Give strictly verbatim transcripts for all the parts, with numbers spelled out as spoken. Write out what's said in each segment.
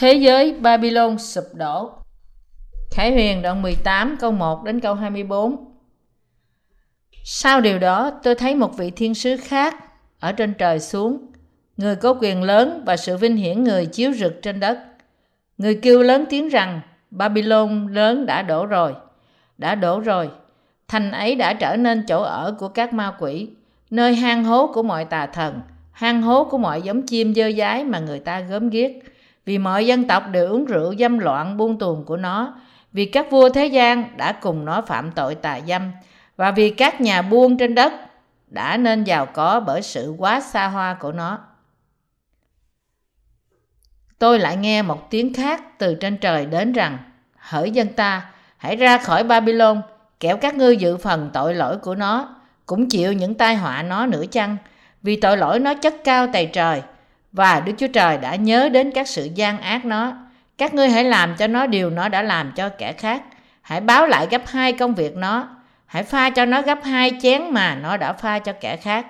Thế giới Ba-By-Lôn sụp đổ. Khải huyền đoạn mười tám câu một đến câu hai mươi bốn. Sau điều đó, tôi thấy một vị thiên sứ khác ở trên trời xuống, người có quyền lớn và sự vinh hiển người chiếu rực trên đất. Người kêu lớn tiếng rằng: Ba-by-lôn lớn đã đổ rồi, đã đổ rồi. Thành ấy đã trở nên chỗ ở của các ma quỷ, nơi hang hố của mọi tà thần, hang hố của mọi giống chim dơ dái mà người ta gớm ghiếc. Vì mọi dân tộc đều uống rượu dâm loạn buông tuồng của nó, vì các vua thế gian đã cùng nó phạm tội tà dâm, và vì các nhà buôn trên đất đã nên giàu có bởi sự quá xa hoa của nó. Tôi lại nghe một tiếng khác từ trên trời đến rằng: Hỡi dân ta, hãy ra khỏi Ba-by-lôn, kẻo các ngươi dự phần tội lỗi của nó, cũng chịu những tai họa nó nữa chăng, vì tội lỗi nó chất cao tày trời, và Đức Chúa Trời đã nhớ đến các sự gian ác nó. Các ngươi hãy làm cho nó điều nó đã làm cho kẻ khác, hãy báo lại gấp hai công việc nó, hãy pha cho nó gấp hai chén mà nó đã pha cho kẻ khác.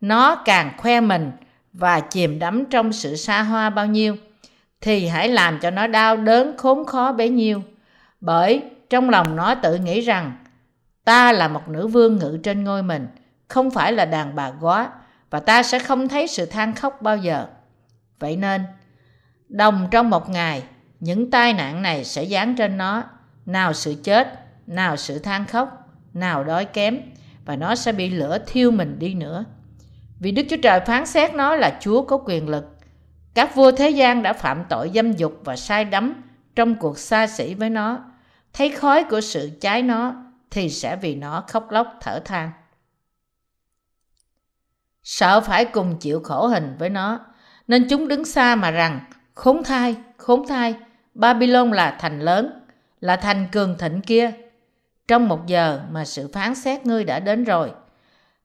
Nó càng khoe mình và chìm đắm trong sự xa hoa bao nhiêu, thì hãy làm cho nó đau đớn khốn khó bấy nhiêu. Bởi trong lòng nó tự nghĩ rằng: Ta là một nữ vương ngự trên ngôi mình, không phải là đàn bà góa, và ta sẽ không thấy sự than khóc bao giờ. Vậy nên, đồng trong một ngày, những tai nạn này sẽ giáng trên nó: nào sự chết, nào sự than khóc, nào đói kém, và nó sẽ bị lửa thiêu mình đi nữa. Vì Đức Chúa Trời phán xét nó là Chúa có quyền lực. Các vua thế gian đã phạm tội dâm dục và sai đắm trong cuộc xa xỉ với nó. Thấy khói của sự cháy nó thì sẽ vì nó khóc lóc thở than, sợ phải cùng chịu khổ hình với nó. Nên chúng đứng xa mà rằng: Khốn thay, khốn thay, Ba-by-lôn là thành lớn, là thành cường thịnh kia. Trong một giờ mà sự phán xét ngươi đã đến rồi.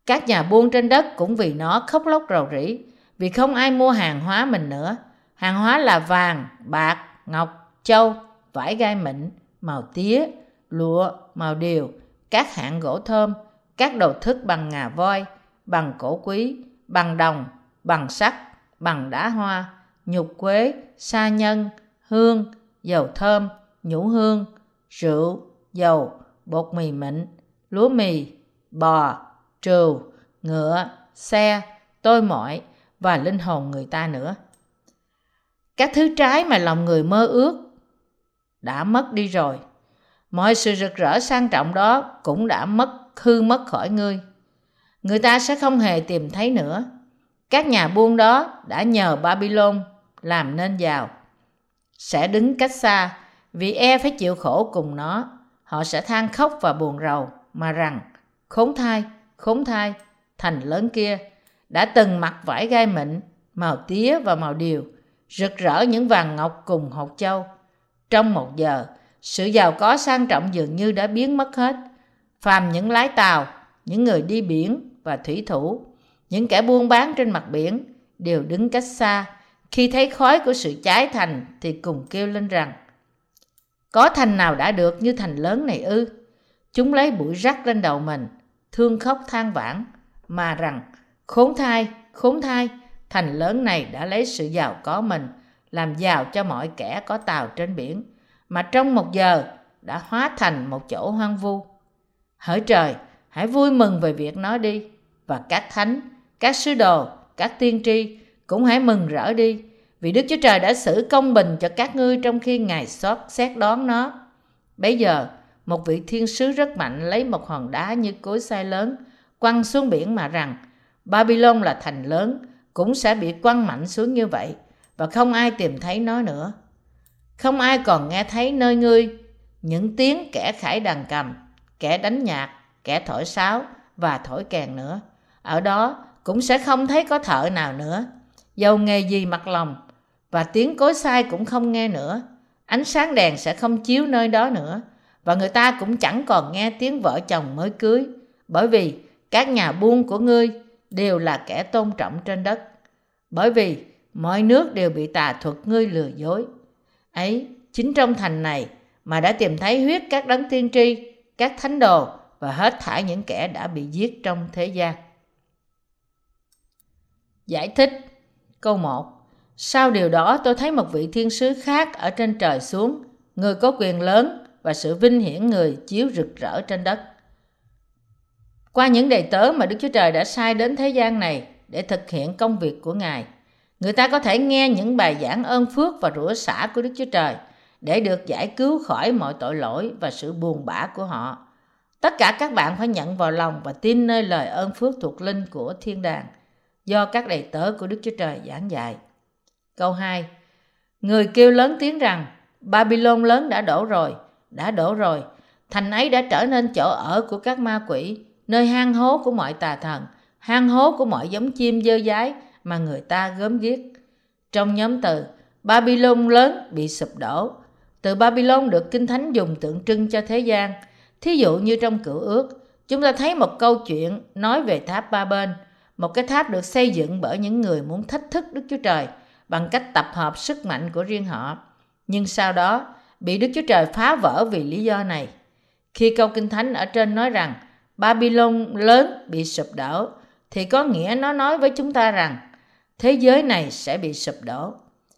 Các nhà buôn trên đất cũng vì nó khóc lóc rầu rĩ, vì không ai mua hàng hóa mình nữa. Hàng hóa là vàng, bạc, ngọc, châu, vải gai mịn, màu tía, lụa, màu điều, các hạng gỗ thơm, các đồ thức bằng ngà voi, bằng cổ quý, bằng đồng, bằng sắt, bằng đá hoa, nhục quế, sa nhân, hương, dầu thơm, nhũ hương, rượu, dầu, bột mì mịn, lúa mì, bò, trừu, ngựa, xe, tôi mọi và linh hồn người ta nữa. Các thứ trái mà lòng người mơ ước đã mất đi rồi. Mọi sự rực rỡ sang trọng đó cũng đã mất, hư mất khỏi ngươi. Người ta sẽ không hề tìm thấy nữa. Các nhà buôn đó đã nhờ Ba-by-lôn làm nên giàu, sẽ đứng cách xa, vì e phải chịu khổ cùng nó. Họ sẽ than khóc và buồn rầu mà rằng: Khốn thay, khốn thay, thành lớn kia, đã từng mặc vải gai mịn, màu tía và màu điều, rực rỡ những vàng ngọc cùng hột châu. Trong một giờ, sự giàu có sang trọng dường như đã biến mất hết. Phàm những lái tàu, những người đi biển và thủy thủ, những kẻ buôn bán trên mặt biển đều đứng cách xa. Khi thấy khói của sự cháy thành thì cùng kêu lên rằng: Có thành nào đã được như thành lớn này ư? Chúng lấy bụi rắc lên đầu mình, thương khóc than vãn mà rằng: Khốn thay, khốn thay, thành lớn này đã lấy sự giàu có mình làm giàu cho mọi kẻ có tàu trên biển, mà trong một giờ đã hóa thành một chỗ hoang vu. Hỡi trời, hãy vui mừng về việc nó đi, và các thánh, các sứ đồ, các tiên tri cũng hãy mừng rỡ đi, vì Đức Chúa Trời đã xử công bình cho các ngươi trong khi Ngài xót xét đoán nó. Bấy giờ, một vị thiên sứ rất mạnh lấy một hòn đá như cối xay lớn, quăng xuống biển mà rằng: Ba-by-lôn là thành lớn, cũng sẽ bị quăng mạnh xuống như vậy, và không ai tìm thấy nó nữa. Không ai còn nghe thấy nơi ngươi những tiếng kẻ khải đàn cầm, kẻ đánh nhạc, kẻ thổi sáo và thổi kèn nữa. Ở đó cũng sẽ không thấy có thợ nào nữa, dầu nghề gì mặc lòng, và tiếng cối xay cũng không nghe nữa. Ánh sáng đèn sẽ không chiếu nơi đó nữa, và người ta cũng chẳng còn nghe tiếng vợ chồng mới cưới, bởi vì các nhà buôn của ngươi đều là kẻ tôn trọng trên đất, bởi vì mọi nước đều bị tà thuật ngươi lừa dối. Ấy, chính trong thành này mà đã tìm thấy huyết các đấng tiên tri, các thánh đồ và hết thảy những kẻ đã bị giết trong thế gian. Giải thích câu một. Sau điều đó tôi thấy một vị thiên sứ khác ở trên trời xuống, người có quyền lớn và sự vinh hiển người chiếu rực rỡ trên đất. Qua những đầy tớ mà Đức Chúa Trời đã sai đến thế gian này để thực hiện công việc của Ngài, người ta có thể nghe những bài giảng ơn phước và rủa xả của Đức Chúa Trời để được giải cứu khỏi mọi tội lỗi và sự buồn bã của họ. Tất cả các bạn phải nhận vào lòng và tin nơi lời ơn phước thuộc linh của thiên đàng do các đầy tớ của Đức Chúa Trời giảng dạy. Câu hai. Người kêu lớn tiếng rằng: Ba-by-lôn lớn đã đổ rồi, đã đổ rồi. Thành ấy đã trở nên chỗ ở của các ma quỷ, nơi hang hố của mọi tà thần, hang hố của mọi giống chim dơ dái mà người ta gớm ghiếc. Trong nhóm từ, Ba-by-lôn lớn bị sụp đổ. Từ Ba-by-lôn được Kinh Thánh dùng tượng trưng cho thế gian. Thí dụ như trong Cựu Ước, chúng ta thấy một câu chuyện nói về tháp ba bên, một cái tháp được xây dựng bởi những người muốn thách thức Đức Chúa Trời bằng cách tập hợp sức mạnh của riêng họ, nhưng sau đó bị Đức Chúa Trời phá vỡ vì lý do này. Khi câu Kinh Thánh ở trên nói rằng Ba-by-lôn lớn bị sụp đổ, thì có nghĩa nó nói với chúng ta rằng thế giới này sẽ bị sụp đổ.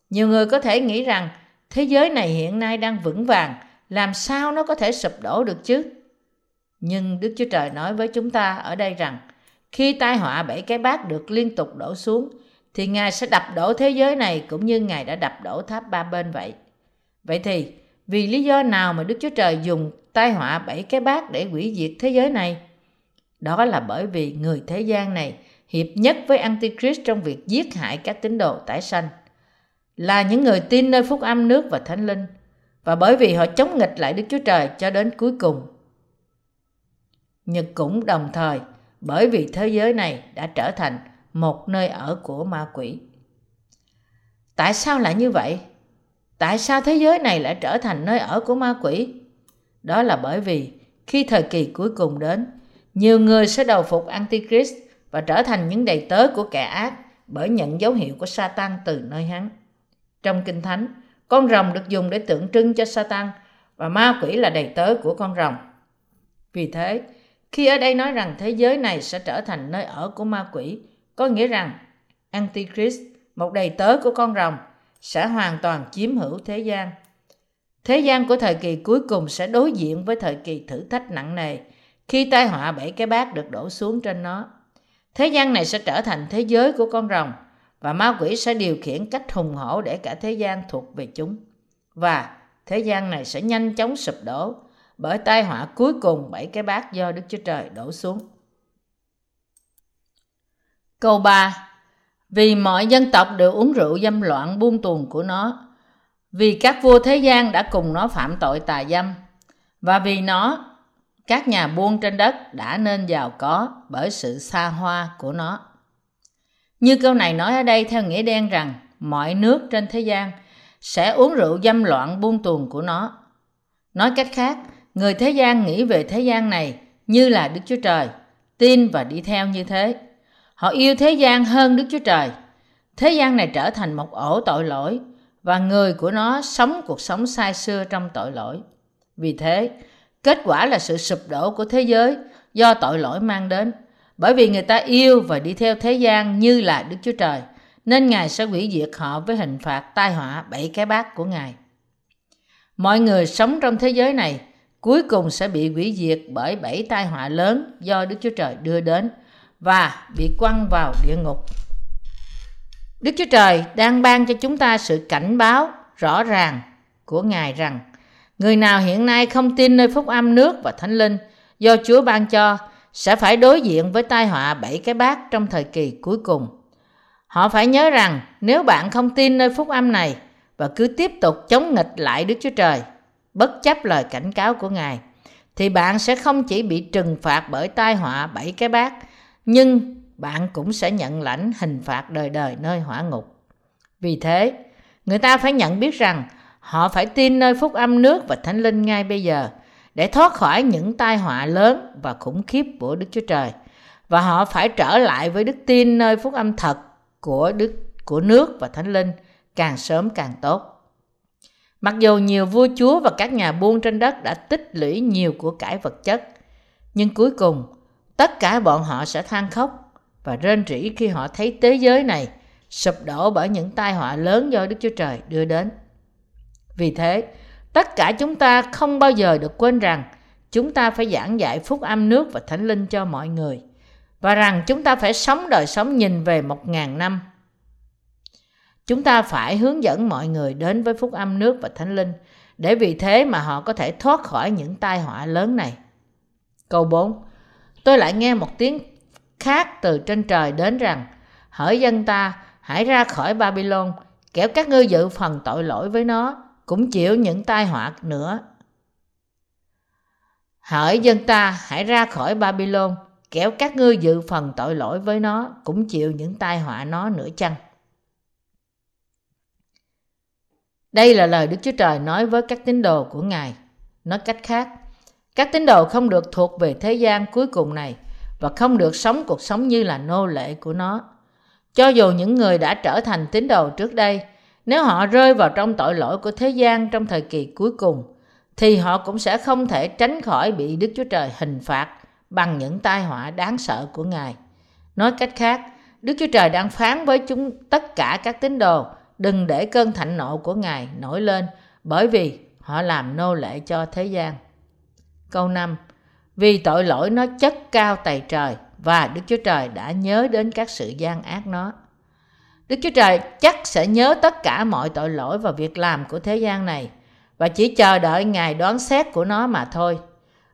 Nhiều người có thể nghĩ rằng thế giới này hiện nay đang vững vàng, làm sao nó có thể sụp đổ được chứ? Nhưng Đức Chúa Trời nói với chúng ta ở đây rằng khi tai họa bảy cái bát được liên tục đổ xuống, thì Ngài sẽ đập đổ thế giới này cũng như Ngài đã đập đổ tháp ba bên vậy. Vậy thì, vì lý do nào mà Đức Chúa Trời dùng tai họa bảy cái bát để hủy diệt thế giới này? Đó là bởi vì người thế gian này hiệp nhất với Antichrist trong việc giết hại các tín đồ tái sanh, là những người tin nơi phúc âm nước và thánh linh, và bởi vì họ chống nghịch lại Đức Chúa Trời cho đến cuối cùng. Nhưng cũng đồng thời, bởi vì thế giới này đã trở thành một nơi ở của ma quỷ. Tại sao lại như vậy? Tại sao thế giới này lại trở thành nơi ở của ma quỷ? Đó là bởi vì khi thời kỳ cuối cùng đến, nhiều người sẽ đầu phục Antichrist và trở thành những đầy tớ của kẻ ác bởi nhận dấu hiệu của Satan từ nơi hắn. Trong Kinh Thánh, con rồng được dùng để tượng trưng cho Satan và ma quỷ là đầy tớ của con rồng. Vì thế, khi ở đây nói rằng thế giới này sẽ trở thành nơi ở của ma quỷ, có nghĩa rằng Antichrist, một đầy tớ của con rồng, sẽ hoàn toàn chiếm hữu thế gian. Thế gian của thời kỳ cuối cùng sẽ đối diện với thời kỳ thử thách nặng nề khi tai họa bảy cái bát được đổ xuống trên nó. Thế gian này sẽ trở thành thế giới của con rồng và ma quỷ sẽ điều khiển cách hùng hổ để cả thế gian thuộc về chúng. Và thế gian này sẽ nhanh chóng sụp đổ bởi tai họa cuối cùng bảy cái bát do Đức Chúa Trời đổ xuống. Câu ba. Vì mọi dân tộc đều uống rượu dâm loạn buông tuồng của nó, vì các vua thế gian đã cùng nó phạm tội tà dâm, và vì nó, các nhà buôn trên đất đã nên giàu có bởi sự xa hoa của nó. Như câu này nói ở đây theo nghĩa đen rằng mọi nước trên thế gian sẽ uống rượu dâm loạn buông tuồng của nó. Nói cách khác, người thế gian nghĩ về thế gian này như là Đức Chúa Trời, tin và đi theo như thế. Họ yêu thế gian hơn Đức Chúa Trời. Thế gian này trở thành một ổ tội lỗi và người của nó sống cuộc sống sai xưa trong tội lỗi. Vì thế, kết quả là sự sụp đổ của thế giới do tội lỗi mang đến. Bởi vì người ta yêu và đi theo thế gian như là Đức Chúa Trời, nên Ngài sẽ hủy diệt họ với hình phạt tai họa bảy cái bát của Ngài. Mọi người sống trong thế giới này cuối cùng sẽ bị hủy diệt bởi bảy tai họa lớn do Đức Chúa Trời đưa đến và bị quăng vào địa ngục. Đức Chúa Trời đang ban cho chúng ta sự cảnh báo rõ ràng của Ngài rằng người nào hiện nay không tin nơi phúc âm nước và thánh linh do Chúa ban cho sẽ phải đối diện với tai họa bảy cái bát trong thời kỳ cuối cùng. Họ phải nhớ rằng nếu bạn không tin nơi phúc âm này và cứ tiếp tục chống nghịch lại Đức Chúa Trời, bất chấp lời cảnh cáo của Ngài, thì bạn sẽ không chỉ bị trừng phạt bởi tai họa bảy cái bát, nhưng bạn cũng sẽ nhận lãnh hình phạt đời đời nơi hỏa ngục. Vì thế, người ta phải nhận biết rằng họ phải tin nơi phúc âm nước và thánh linh ngay bây giờ để thoát khỏi những tai họa lớn và khủng khiếp của Đức Chúa Trời, và họ phải trở lại với đức tin nơi phúc âm thật của đức của nước và thánh linh càng sớm càng tốt. Mặc dù nhiều vua chúa và các nhà buôn trên đất đã tích lũy nhiều của cải vật chất, nhưng cuối cùng tất cả bọn họ sẽ than khóc và rên rỉ khi họ thấy thế giới này sụp đổ bởi những tai họa lớn do Đức Chúa Trời đưa đến. Vì thế, tất cả chúng ta không bao giờ được quên rằng chúng ta phải giảng dạy phúc âm nước và Thánh Linh cho mọi người, và rằng chúng ta phải sống đời sống nhìn về một ngàn năm. Chúng ta phải hướng dẫn mọi người đến với phúc âm nước và Thánh Linh, để vì thế mà họ có thể thoát khỏi những tai họa lớn này. Câu bốn. Tôi lại nghe một tiếng khác từ trên trời đến rằng: Hỡi dân ta, hãy ra khỏi Ba-by-lôn, kẻo các ngươi dự phần tội lỗi với nó, cũng chịu những tai họa nữa. Hỡi dân ta, hãy ra khỏi Ba-by-lôn, kẻo các ngươi dự phần tội lỗi với nó, cũng chịu những tai họa nó nữa chăng? Đây là lời Đức Chúa Trời nói với các tín đồ của Ngài. Nói cách khác, các tín đồ không được thuộc về thế gian cuối cùng này và không được sống cuộc sống như là nô lệ của nó. Cho dù những người đã trở thành tín đồ trước đây, nếu họ rơi vào trong tội lỗi của thế gian trong thời kỳ cuối cùng, thì họ cũng sẽ không thể tránh khỏi bị Đức Chúa Trời hình phạt bằng những tai họa đáng sợ của Ngài. Nói cách khác, Đức Chúa Trời đang phán với chúng tất cả các tín đồ đừng để cơn thạnh nộ của Ngài nổi lên, bởi vì họ làm nô lệ cho thế gian. Câu năm. Vì tội lỗi nó chất cao tày trời, và Đức Chúa Trời đã nhớ đến các sự gian ác nó. Đức Chúa Trời chắc sẽ nhớ tất cả mọi tội lỗi và việc làm của thế gian này, và chỉ chờ đợi Ngài đoán xét của nó mà thôi.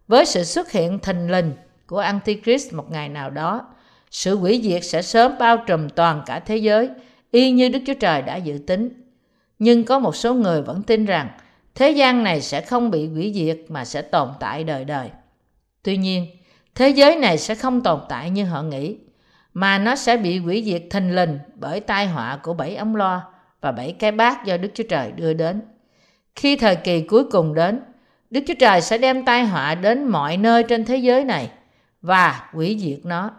Với sự xuất hiện thình lình của Antichrist một ngày nào đó, sự hủy diệt sẽ sớm bao trùm toàn cả thế giới, y như Đức Chúa Trời đã dự tính. Nhưng có một số người vẫn tin rằng thế gian này sẽ không bị hủy diệt mà sẽ tồn tại đời đời. Tuy nhiên, thế giới này sẽ không tồn tại như họ nghĩ, mà nó sẽ bị hủy diệt thình lình bởi tai họa của bảy ống loa và bảy cái bát do Đức Chúa Trời đưa đến. Khi thời kỳ cuối cùng đến, Đức Chúa Trời sẽ đem tai họa đến mọi nơi trên thế giới này và hủy diệt nó.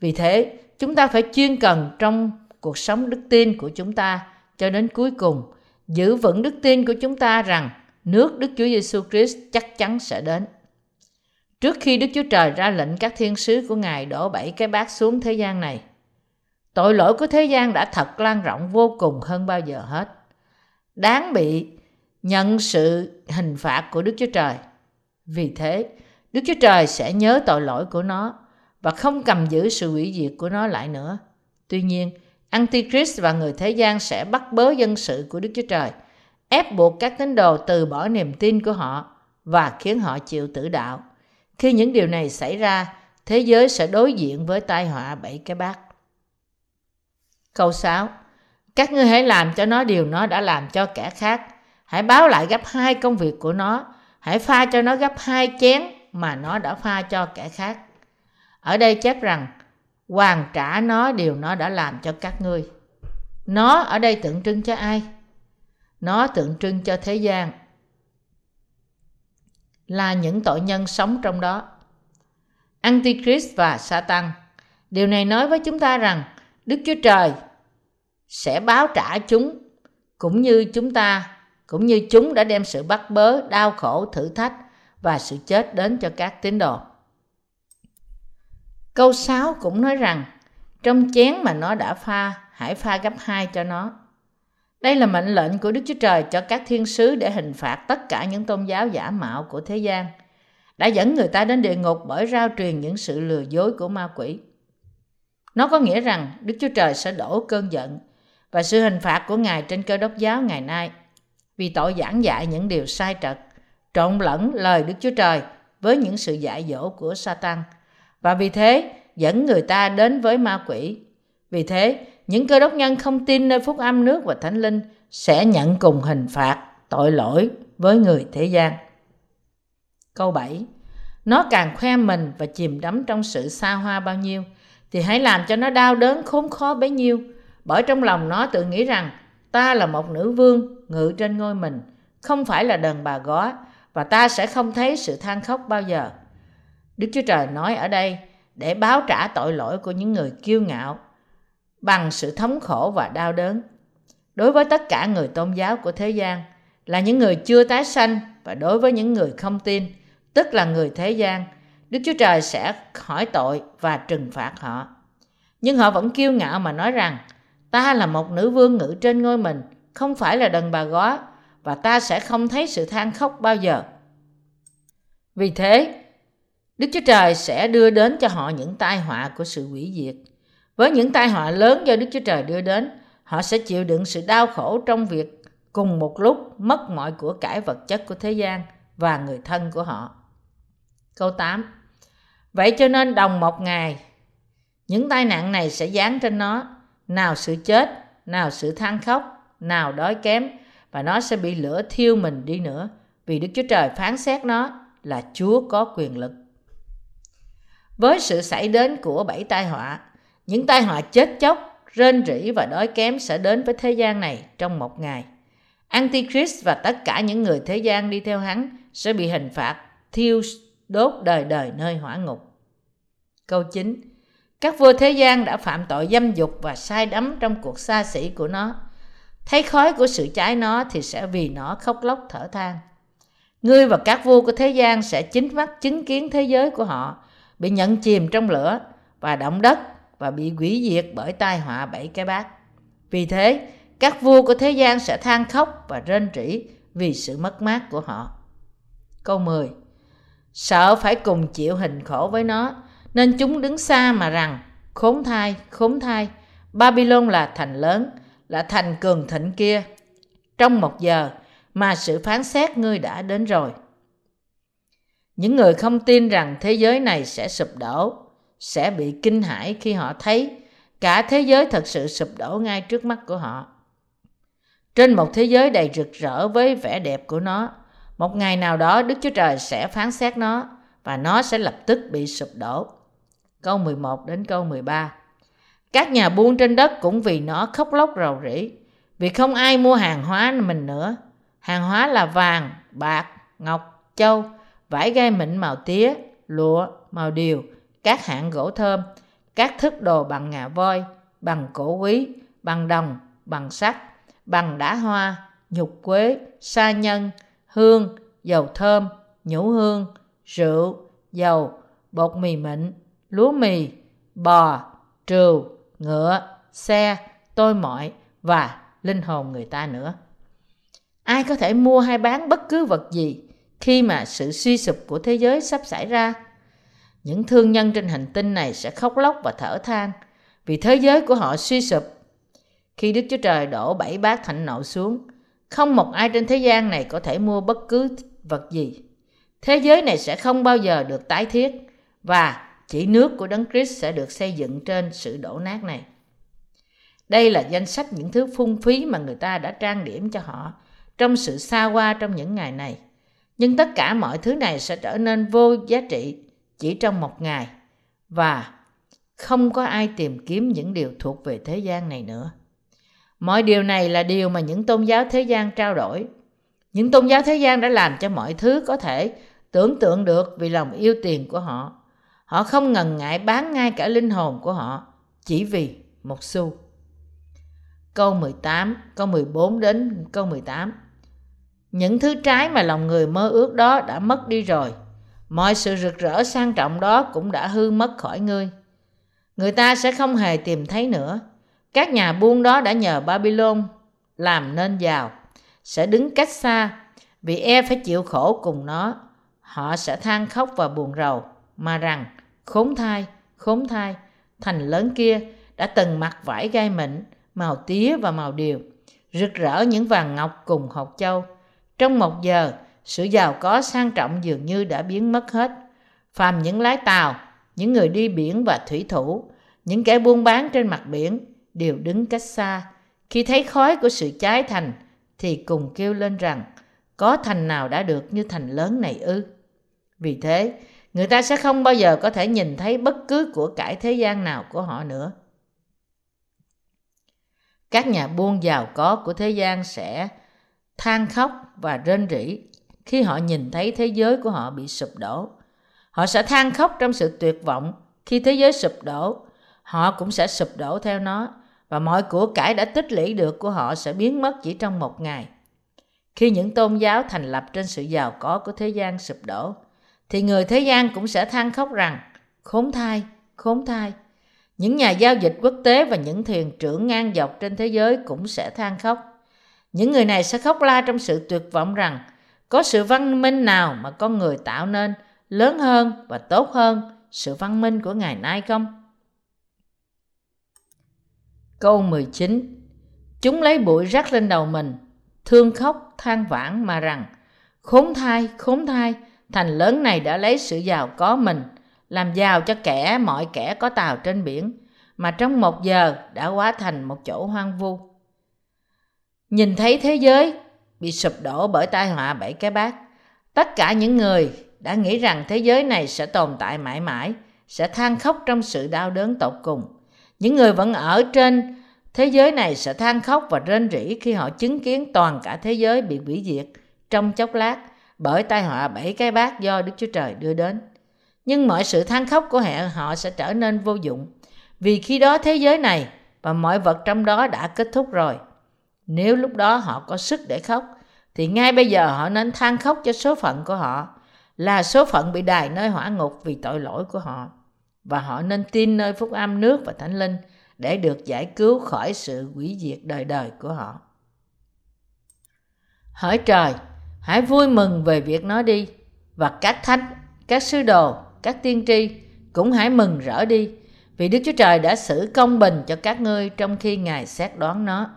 Vì thế, chúng ta phải chuyên cần trong cuộc sống đức tin của chúng ta cho đến cuối cùng, giữ vững đức tin của chúng ta rằng nước Đức Chúa Giêsu Christ chắc chắn sẽ đến. Trước khi Đức Chúa Trời ra lệnh các thiên sứ của Ngài đổ bảy cái bát xuống thế gian này, tội lỗi của thế gian đã thật lan rộng vô cùng hơn bao giờ hết, đáng bị nhận sự hình phạt của Đức Chúa Trời. Vì thế, Đức Chúa Trời sẽ nhớ tội lỗi của nó và không cầm giữ sự hủy diệt của nó lại nữa. Tuy nhiên, Antichrist và người thế gian sẽ bắt bớ dân sự của Đức Chúa Trời, ép buộc các tín đồ từ bỏ niềm tin của họ và khiến họ chịu tử đạo. Khi những điều này xảy ra, thế giới sẽ đối diện với tai họa bảy cái bát. Câu sáu. Các ngươi hãy làm cho nó điều nó đã làm cho kẻ khác. Hãy báo lại gấp hai công việc của nó. Hãy pha cho nó gấp hai chén mà nó đã pha cho kẻ khác. Ở đây chép rằng, hoàn trả nó điều nó đã làm cho các ngươi. Nó ở đây tượng trưng cho ai? Nó tượng trưng cho thế gian, là những tội nhân sống trong đó, Antichrist và Satan. Điều này nói với chúng ta rằng Đức Chúa Trời sẽ báo trả chúng, cũng như chúng ta, cũng như chúng đã đem sự bắt bớ, đau khổ, thử thách và sự chết đến cho các tín đồ. Câu sáu cũng nói rằng trong chén mà nó đã pha, hãy pha gấp hai cho nó. Đây là mệnh lệnh của Đức Chúa Trời cho các thiên sứ để hình phạt tất cả những tôn giáo giả mạo của thế gian đã dẫn người ta đến địa ngục bởi rao truyền những sự lừa dối của ma quỷ. Nó có nghĩa rằng Đức Chúa Trời sẽ đổ cơn giận và sự hình phạt của Ngài trên Cơ Đốc giáo ngày nay vì tội giảng dạy những điều sai trật, trộn lẫn lời Đức Chúa Trời với những sự dạy dỗ của Satan, và vì thế dẫn người ta đến với ma quỷ. Vì thế, những Cơ Đốc nhân không tin nơi phúc âm nước và Thánh Linh sẽ nhận cùng hình phạt tội lỗi với người thế gian. Câu bảy. Nó càng khoe mình và chìm đắm trong sự xa hoa bao nhiêu, thì hãy làm cho nó đau đớn khốn khó bấy nhiêu, bởi trong lòng nó tự nghĩ rằng ta là một nữ vương ngự trên ngôi mình, không phải là đàn bà góa, và ta sẽ không thấy sự than khóc bao giờ. Đức Chúa Trời nói ở đây để báo trả tội lỗi của những người kiêu ngạo bằng sự thống khổ và đau đớn. Đối với tất cả người tôn giáo của thế gian là những người chưa tái sanh, và đối với những người không tin, tức là người thế gian, Đức Chúa Trời sẽ hỏi tội và trừng phạt họ. Nhưng họ vẫn kiêu ngạo mà nói rằng Ta là một nữ vương ngự trên ngôi mình, không phải là đàn bà góa, và ta sẽ không thấy sự than khóc bao giờ. Vì thế, Đức Chúa Trời sẽ đưa đến cho họ những tai họa của sự hủy diệt. Với những tai họa lớn do Đức Chúa Trời đưa đến, họ sẽ chịu đựng sự đau khổ trong việc cùng một lúc mất mọi của cải vật chất của thế gian và người thân của họ. Câu tám. Vậy cho nên đồng một ngày, những tai nạn này sẽ giáng trên nó, nào sự chết, nào sự than khóc, nào đói kém, và nó sẽ bị lửa thiêu mình đi nữa, vì Đức Chúa Trời phán xét nó là Chúa có quyền lực. Với sự xảy đến của bảy tai họa, những tai họa chết chóc, rên rỉ và đói kém sẽ đến với thế gian này trong một ngày. Antichrist và tất cả những người thế gian đi theo hắn sẽ bị hình phạt, thiêu đốt đời đời nơi hỏa ngục. Câu chín. Các vua thế gian đã phạm tội dâm dục và sai đắm trong cuộc xa xỉ của nó. Thấy khói của sự cháy nó thì sẽ vì nó khóc lóc thở than. Ngươi và các vua của thế gian sẽ chính mắt chứng kiến thế giới của họ bị nhận chìm trong lửa và động đất và bị hủy diệt bởi tai họa bảy cái bát. Vì thế, các vua của thế gian sẽ than khóc và rên rỉ vì sự mất mát của họ. Câu mười. Sợ phải cùng chịu hình khổ với nó, nên chúng đứng xa mà rằng: khốn thai, khốn thai, Ba-by-lôn là thành lớn, là thành cường thịnh kia. Trong một giờ mà sự phán xét ngươi đã đến rồi. Những người không tin rằng thế giới này sẽ sụp đổ sẽ bị kinh hãi khi họ thấy cả thế giới thật sự sụp đổ ngay trước mắt của họ. Trên một thế giới đầy rực rỡ với vẻ đẹp của nó, một ngày nào đó Đức Chúa Trời sẽ phán xét nó và nó sẽ lập tức bị sụp đổ. Câu mười một đến câu mười ba. Các nhà buôn trên đất cũng vì nó khóc lóc rầu rĩ, vì không ai mua hàng hóa mình nữa. Hàng hóa là vàng, bạc, ngọc, châu, vải gai mịn màu tía, lụa, màu điều, các hạng gỗ thơm, các thức đồ bằng ngà voi, bằng cổ quý, bằng đồng, bằng sắt, bằng đá hoa, nhục quế, sa nhân, hương, dầu thơm, nhũ hương, rượu, dầu, bột mì mịn, lúa mì, bò, trừu, ngựa, xe, tôi mọi và linh hồn người ta nữa. Ai có thể mua hay bán bất cứ vật gì khi mà sự suy sụp của thế giới sắp xảy ra? Những thương nhân trên hành tinh này sẽ khóc lóc và thở than vì thế giới của họ suy sụp. Khi Đức Chúa Trời đổ bảy bát thạnh nộ xuống, không một ai trên thế gian này có thể mua bất cứ vật gì. Thế giới này sẽ không bao giờ được tái thiết và chỉ nước của Đấng Christ sẽ được xây dựng trên sự đổ nát này. Đây là danh sách những thứ phung phí mà người ta đã trang điểm cho họ trong sự xa hoa trong những ngày này. Nhưng tất cả mọi thứ này sẽ trở nên vô giá trị chỉ trong một ngày, và không có ai tìm kiếm những điều thuộc về thế gian này nữa. Mọi điều này là điều mà những tôn giáo thế gian trao đổi. Những tôn giáo thế gian đã làm cho mọi thứ có thể tưởng tượng được vì lòng yêu tiền của họ. Họ không ngần ngại bán ngay cả linh hồn của họ chỉ vì một xu. Câu mười tám, câu mười bốn đến câu mười tám. Những thứ trái mà lòng người mơ ước đó đã mất đi rồi. Mọi sự rực rỡ sang trọng đó cũng đã hư mất khỏi ngươi. Người ta sẽ không hề tìm thấy nữa. Các nhà buôn đó đã nhờ Ba-by-lôn làm nên giàu, sẽ đứng cách xa vì e phải chịu khổ cùng nó. Họ sẽ than khóc và buồn rầu mà rằng: khốn thai, khốn thai, thành lớn kia đã từng mặc vải gai mịn, màu tía và màu điều, rực rỡ những vàng ngọc cùng hột châu. Trong một giờ, sự giàu có sang trọng dường như đã biến mất hết. Phàm những lái tàu, những người đi biển và thủy thủ, những kẻ buôn bán trên mặt biển đều đứng cách xa. Khi thấy khói của sự cháy thành thì cùng kêu lên rằng: có thành nào đã được như thành lớn này ư? Vì thế, người ta sẽ không bao giờ có thể nhìn thấy bất cứ của cải thế gian nào của họ nữa. Các nhà buôn giàu có của thế gian sẽ than khóc và rên rỉ khi họ nhìn thấy thế giới của họ bị sụp đổ. Họ sẽ than khóc trong sự tuyệt vọng khi thế giới sụp đổ. Họ cũng sẽ sụp đổ theo nó, và mọi của cải đã tích lũy được của họ sẽ biến mất chỉ trong một ngày. Khi những tôn giáo thành lập trên sự giàu có của thế gian sụp đổ, thì người thế gian cũng sẽ than khóc rằng: khốn thai, khốn thai. Những nhà giao dịch quốc tế và những thuyền trưởng ngang dọc trên thế giới cũng sẽ than khóc. Những người này sẽ khóc la trong sự tuyệt vọng rằng có sự văn minh nào mà con người tạo nên lớn hơn và tốt hơn sự văn minh của ngày nay không? Câu mười chín. Chúng lấy bụi rắc lên đầu mình, thương khóc, than vãn mà rằng: khốn thay, khốn thay, thành lớn này đã lấy sự giàu có mình, làm giàu cho kẻ mọi kẻ có tàu trên biển, mà trong một giờ đã hóa thành một chỗ hoang vu. Nhìn thấy thế giới bị sụp đổ bởi tai họa bảy cái bát, tất cả những người đã nghĩ rằng thế giới này sẽ tồn tại mãi mãi, sẽ than khóc trong sự đau đớn tột cùng. Những người vẫn ở trên thế giới này sẽ than khóc và rên rỉ khi họ chứng kiến toàn cả thế giới bị hủy diệt trong chốc lát bởi tai họa bảy cái bát do Đức Chúa Trời đưa đến. Nhưng mọi sự than khóc của họ sẽ trở nên vô dụng, vì khi đó thế giới này và mọi vật trong đó đã kết thúc rồi. Nếu lúc đó họ có sức để khóc, thì ngay bây giờ họ nên than khóc cho số phận của họ, là số phận bị đày nơi hỏa ngục vì tội lỗi của họ. Và họ nên tin nơi phúc âm nước và thánh linh để được giải cứu khỏi sự hủy diệt đời đời của họ. Hỡi trời, hãy vui mừng về việc nó đi, và các thánh, các sứ đồ, các tiên tri cũng hãy mừng rỡ đi, vì Đức Chúa Trời đã xử công bình cho các ngươi trong khi Ngài xét đoán nó.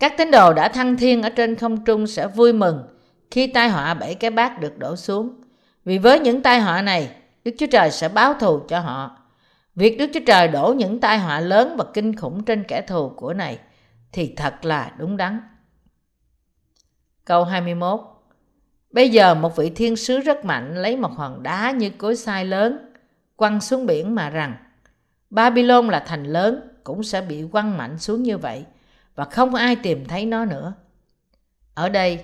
Các tín đồ đã thăng thiên ở trên không trung sẽ vui mừng khi tai họa bảy cái bát được đổ xuống, vì với những tai họa này, Đức Chúa Trời sẽ báo thù cho họ. Việc Đức Chúa Trời đổ những tai họa lớn và kinh khủng trên kẻ thù của này thì thật là đúng đắn. Câu hai mươi mốt. Bây giờ một vị thiên sứ rất mạnh lấy một hòn đá như cối xay lớn, quăng xuống biển mà rằng: Ba-by-lôn là thành lớn, cũng sẽ bị quăng mạnh xuống như vậy, và không ai tìm thấy nó nữa. Ở đây,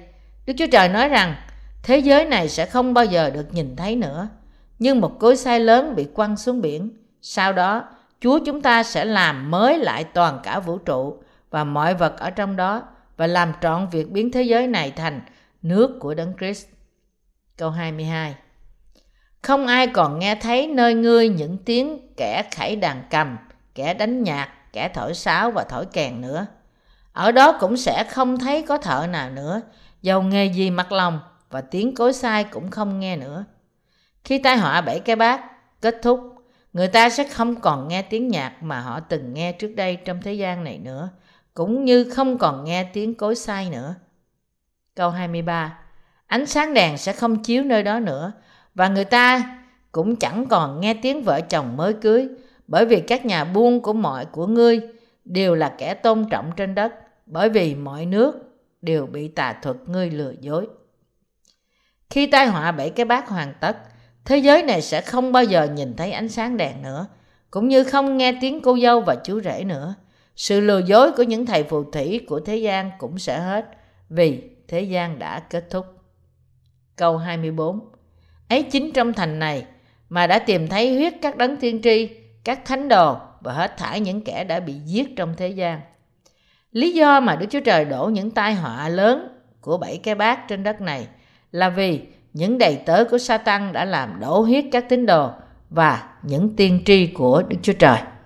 Đức Chúa Trời nói rằng thế giới này sẽ không bao giờ được nhìn thấy nữa, nhưng một cối xay lớn bị quăng xuống biển. Sau đó, Chúa chúng ta sẽ làm mới lại toàn cả vũ trụ và mọi vật ở trong đó, và làm trọn việc biến thế giới này thành nước của Đấng Christ. Câu hai mươi hai. Không ai còn nghe thấy nơi ngươi những tiếng kẻ khải đàn cầm, kẻ đánh nhạc, kẻ thổi sáo và thổi kèn nữa. Ở đó cũng sẽ không thấy có thợ nào nữa, dầu nghề gì mặc lòng, và tiếng cối xay cũng không nghe nữa. Khi tai họa bảy cái bát kết thúc, người ta sẽ không còn nghe tiếng nhạc mà họ từng nghe trước đây trong thế gian này nữa, cũng như không còn nghe tiếng cối xay nữa. Câu hai mươi ba. Ánh sáng đèn sẽ không chiếu nơi đó nữa, và người ta cũng chẳng còn nghe tiếng vợ chồng mới cưới, bởi vì các nhà buôn của mọi của ngươi đều là kẻ tôn trọng trên đất, bởi vì mọi nước đều bị tà thuật ngươi lừa dối. Khi tai họa bảy cái bát hoàn tất, thế giới này sẽ không bao giờ nhìn thấy ánh sáng đèn nữa, cũng như không nghe tiếng cô dâu và chú rể nữa. Sự lừa dối của những thầy phù thủy của thế gian cũng sẽ hết, vì thế gian đã kết thúc. Câu hai mươi bốn. Ấy chính trong thành này mà đã tìm thấy huyết các đấng tiên tri, các thánh đồ và hết thảy những kẻ đã bị giết trong thế gian. Lý do mà Đức Chúa Trời đổ những tai họa lớn của bảy cái bát trên đất này là vì những đầy tớ của Satan đã làm đổ huyết các tín đồ và những tiên tri của Đức Chúa Trời.